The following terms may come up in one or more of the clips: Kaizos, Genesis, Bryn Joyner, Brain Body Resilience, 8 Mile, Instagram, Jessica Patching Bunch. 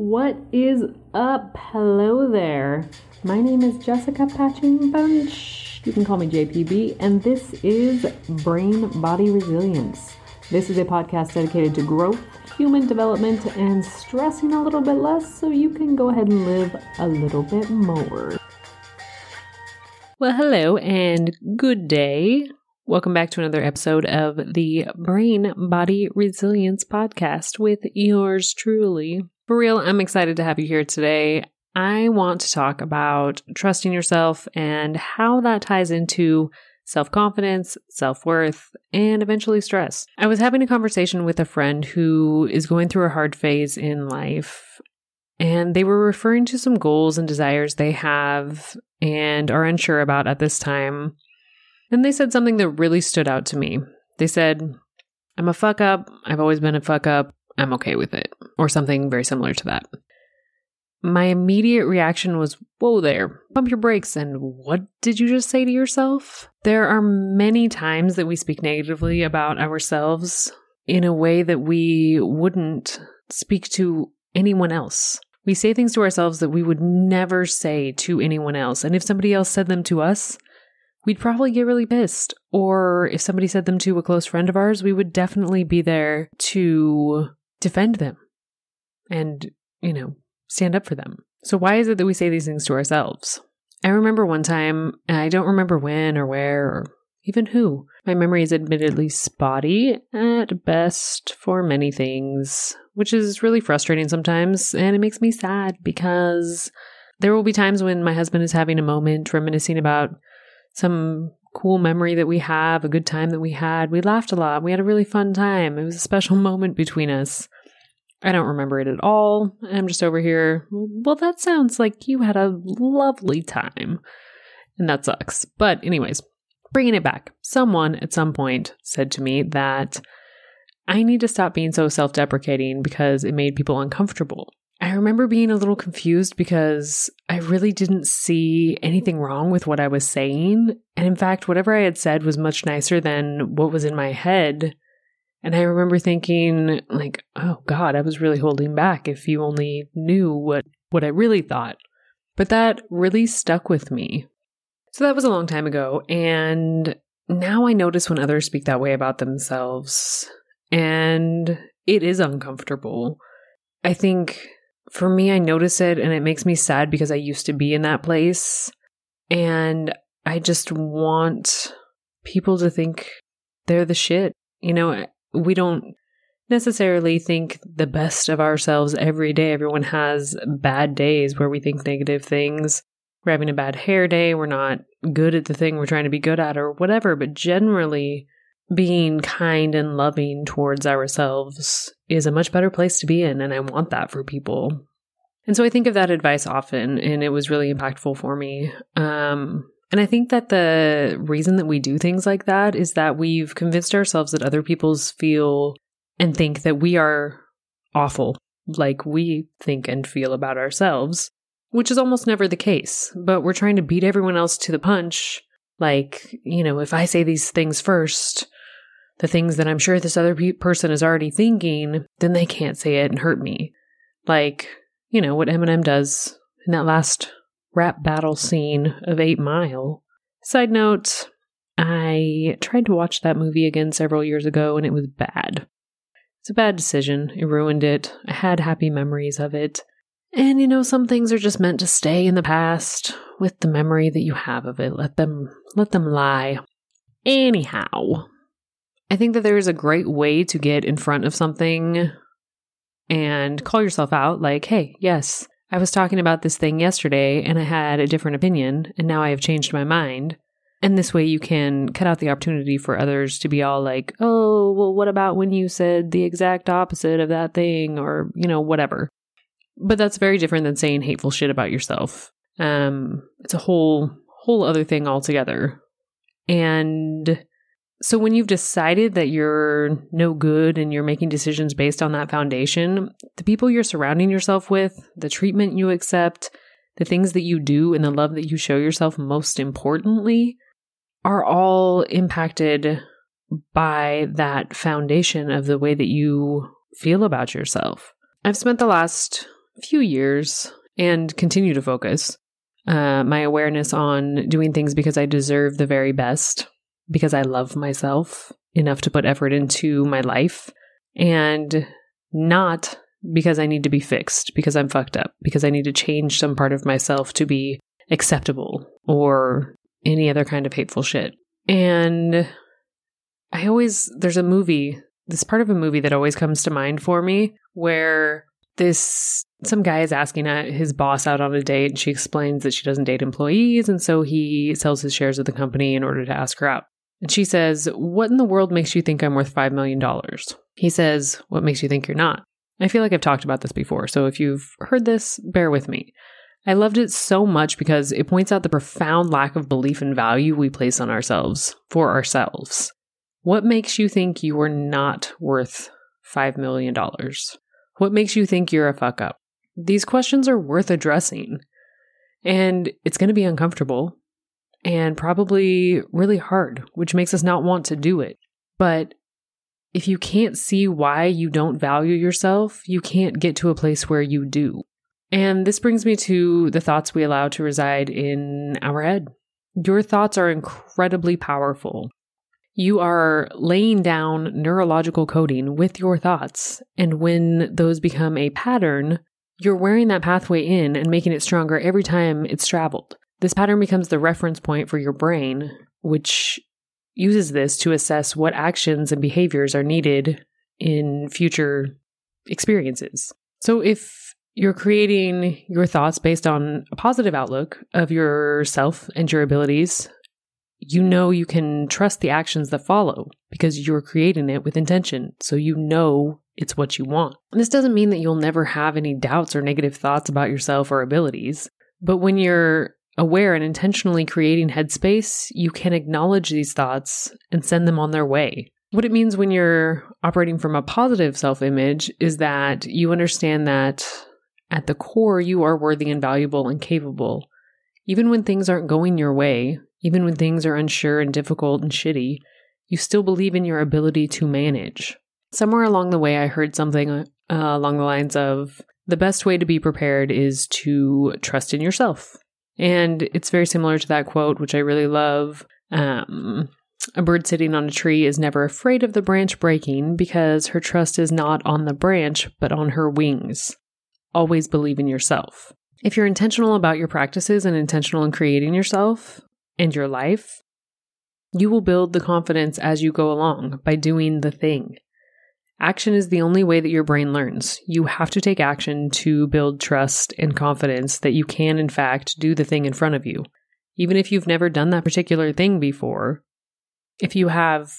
What is up? Hello there. My name is Jessica Patching Bunch. You can call me JPB, and this is Brain Body Resilience. This is a podcast dedicated to growth, human development, and stressing a little bit less so you can go ahead and live a little bit more. Well, hello and good day. Welcome back to another episode of the Brain Body Resilience Podcast with yours truly. For real, I'm excited to have you here today. I want to talk about trusting yourself and how that ties into self-confidence, self-worth, and eventually stress. I was having a conversation with a friend who is going through a hard phase in life, and they were referring to some goals and desires they have and are unsure about at this time. And they said something that really stood out to me. They said, "I'm a fuck up. I've always been a fuck up. I'm okay with it," or something very similar to that. My immediate reaction was, whoa there, pump your brakes, and what did you just say to yourself? There are many times that we speak negatively about ourselves in a way that we wouldn't speak to anyone else. We say things to ourselves that we would never say to anyone else. And if somebody else said them to us, we'd probably get really pissed. Or if somebody said them to a close friend of ours, we would definitely be there to defend them and, stand up for them. So why is it that we say these things to ourselves? I remember one time, and I don't remember when or where or even who. My memory is admittedly spotty at best for many things, which is really frustrating sometimes. And it makes me sad because there will be times when my husband is having a moment reminiscing about some cool memory that we have, a good time that we had. We laughed a lot. We had a really fun time. It was a special moment between us. I don't remember it at all. I'm just over here, well, that sounds like you had a lovely time. And that sucks. But anyways, bringing it back, someone at some point said to me that I need to stop being so self-deprecating because it made people uncomfortable. I remember being a little confused because I really didn't see anything wrong with what I was saying. And in fact, whatever I had said was much nicer than what was in my head. And I remember thinking like, oh God, I was really holding back if you only knew what I really thought. But that really stuck with me. So that was a long time ago. And now I notice when others speak that way about themselves. And it is uncomfortable. I think for me, I notice it and it makes me sad because I used to be in that place. And I just want people to think they're the shit. We don't necessarily think the best of ourselves every day. Everyone has bad days where we think negative things. We're having a bad hair day. We're not good at the thing we're trying to be good at or whatever. But generally, being kind and loving towards ourselves is a much better place to be in. And I want that for people. And so I think of that advice often, and it was really impactful for me. And I think that the reason that we do things like that is that we've convinced ourselves that other people feel and think that we are awful, like we think and feel about ourselves, which is almost never the case. But we're trying to beat everyone else to the punch. Like, if I say these things first, the things that I'm sure this other person is already thinking, then they can't say it and hurt me. Like, what Eminem does in that last rap battle scene of 8 Mile. Side note, I tried to watch that movie again several years ago and it was bad. It's a bad decision. It ruined it. I had happy memories of it. And some things are just meant to stay in the past with the memory that you have of it. Let them lie. Anyhow, I think that there is a great way to get in front of something and call yourself out like, hey, yes, I was talking about this thing yesterday and I had a different opinion and now I have changed my mind. And this way you can cut out the opportunity for others to be all like, oh, well, what about when you said the exact opposite of that thing or, whatever. But that's very different than saying hateful shit about yourself. It's a whole other thing altogether. And so when you've decided that you're no good and you're making decisions based on that foundation, the people you're surrounding yourself with, the treatment you accept, the things that you do, and the love that you show yourself, most importantly, are all impacted by that foundation of the way that you feel about yourself. I've spent the last few years and continue to focus my awareness on doing things because I deserve the very best, because I love myself enough to put effort into my life, and not because I need to be fixed, because I'm fucked up, because I need to change some part of myself to be acceptable or any other kind of hateful shit. And there's a movie, this part of a movie that always comes to mind for me, where some guy is asking his boss out on a date, and she explains that she doesn't date employees, and so he sells his shares of the company in order to ask her out. And she says, "What in the world makes you think I'm worth $5 million? He says, "What makes you think you're not?" I feel like I've talked about this before, so if you've heard this, bear with me. I loved it so much because it points out the profound lack of belief and value we place on ourselves, for ourselves. What makes you think you are not worth $5 million? What makes you think you're a fuck up? These questions are worth addressing. And it's going to be uncomfortable and probably really hard, which makes us not want to do it. But if you can't see why you don't value yourself, you can't get to a place where you do. And this brings me to the thoughts we allow to reside in our head. Your thoughts are incredibly powerful. You are laying down neurological coding with your thoughts, and when those become a pattern, you're wearing that pathway in and making it stronger every time it's traveled. This pattern becomes the reference point for your brain, which uses this to assess what actions and behaviors are needed in future experiences. So if you're creating your thoughts based on a positive outlook of yourself and your abilities, you know you can trust the actions that follow because you're creating it with intention. So you know it's what you want. And this doesn't mean that you'll never have any doubts or negative thoughts about yourself or abilities. But when you're aware and intentionally creating headspace, you can acknowledge these thoughts and send them on their way. What it means when you're operating from a positive self-image is that you understand that at the core, you are worthy and valuable and capable. Even when things aren't going your way, even when things are unsure and difficult and shitty, you still believe in your ability to manage. Somewhere along the way, I heard something along the lines of, the best way to be prepared is to trust in yourself. And it's very similar to that quote, which I really love. A bird sitting on a tree is never afraid of the branch breaking because her trust is not on the branch, but on her wings. Always believe in yourself. If you're intentional about your practices and intentional in creating yourself and your life, you will build the confidence as you go along by doing the thing. Action is the only way that your brain learns. You have to take action to build trust and confidence that you can, in fact, do the thing in front of you. Even if you've never done that particular thing before, if you have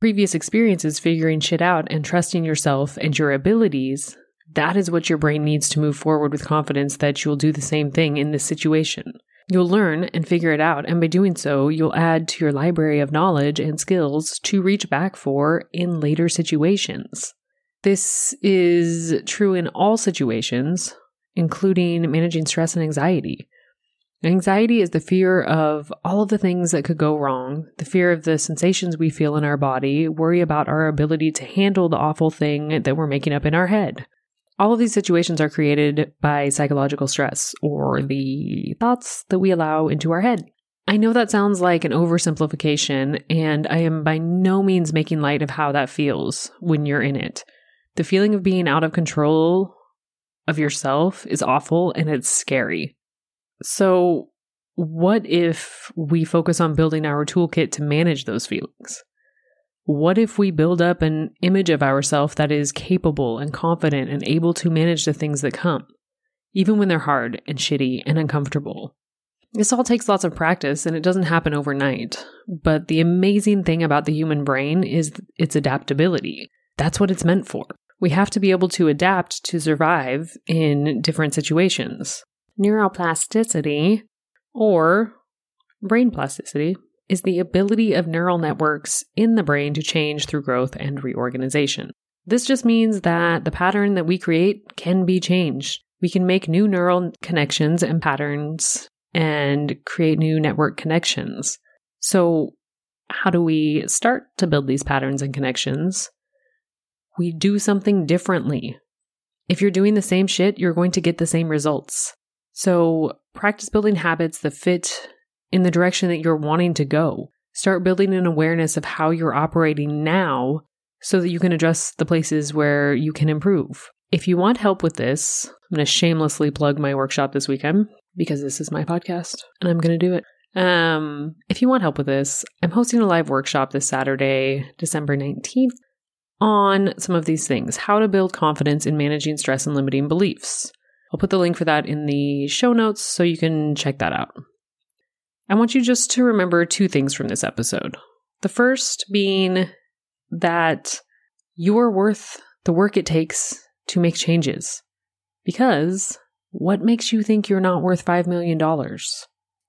previous experiences figuring shit out and trusting yourself and your abilities, that is what your brain needs to move forward with confidence that you'll do the same thing in this situation. You'll learn and figure it out, and by doing so, you'll add to your library of knowledge and skills to reach back for in later situations. This is true in all situations, including managing stress and anxiety. Anxiety is the fear of all of the things that could go wrong, the fear of the sensations we feel in our body, worry about our ability to handle the awful thing that we're making up in our head. All of these situations are created by psychological stress or the thoughts that we allow into our head. I know that sounds like an oversimplification, and I am by no means making light of how that feels when you're in it. The feeling of being out of control of yourself is awful and it's scary. So what if we focus on building our toolkit to manage those feelings? What if we build up an image of ourselves that is capable and confident and able to manage the things that come, even when they're hard and shitty and uncomfortable? This all takes lots of practice and it doesn't happen overnight. But the amazing thing about the human brain is its adaptability. That's what it's meant for. We have to be able to adapt to survive in different situations. Neuroplasticity, or brain plasticity, is the ability of neural networks in the brain to change through growth and reorganization. This just means that the pattern that we create can be changed. We can make new neural connections and patterns and create new network connections. So how do we start to build these patterns and connections? We do something differently. If you're doing the same shit, you're going to get the same results. So practice building habits that fit in the direction that you're wanting to go. Start building an awareness of how you're operating now so that you can address the places where you can improve. If you want help with this, I'm going to shamelessly plug my workshop this weekend because this is my podcast and I'm going to do it. If you want help with this, I'm hosting a live workshop this Saturday, December 19th, on some of these things. How to build confidence in managing stress and limiting beliefs. I'll put the link for that in the show notes so you can check that out. I want you just to remember two things from this episode. The first being that you are worth the work it takes to make changes. Because what makes you think you're not worth $5 million?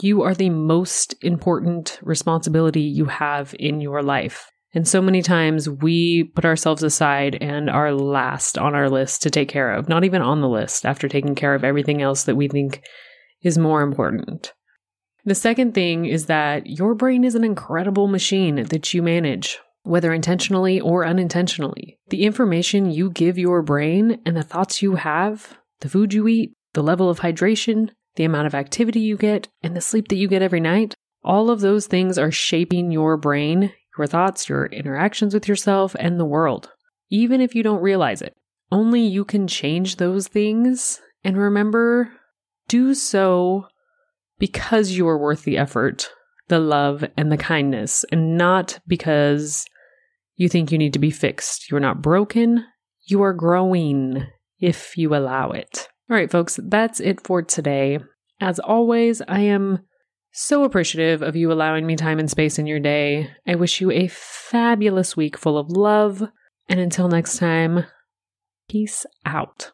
You are the most important responsibility you have in your life. And so many times we put ourselves aside and are last on our list to take care of, not even on the list after taking care of everything else that we think is more important. The second thing is that your brain is an incredible machine that you manage, whether intentionally or unintentionally. The information you give your brain and the thoughts you have, the food you eat, the level of hydration, the amount of activity you get, and the sleep that you get every night, all of those things are shaping your brain, your thoughts, your interactions with yourself, and the world. Even if you don't realize it, only you can change those things. And remember, do so because you are worth the effort, the love, and the kindness, and not because you think you need to be fixed. You're not broken. You are growing if you allow it. All right, folks, that's it for today. As always, I am so appreciative of you allowing me time and space in your day. I wish you a fabulous week full of love. And until next time, peace out.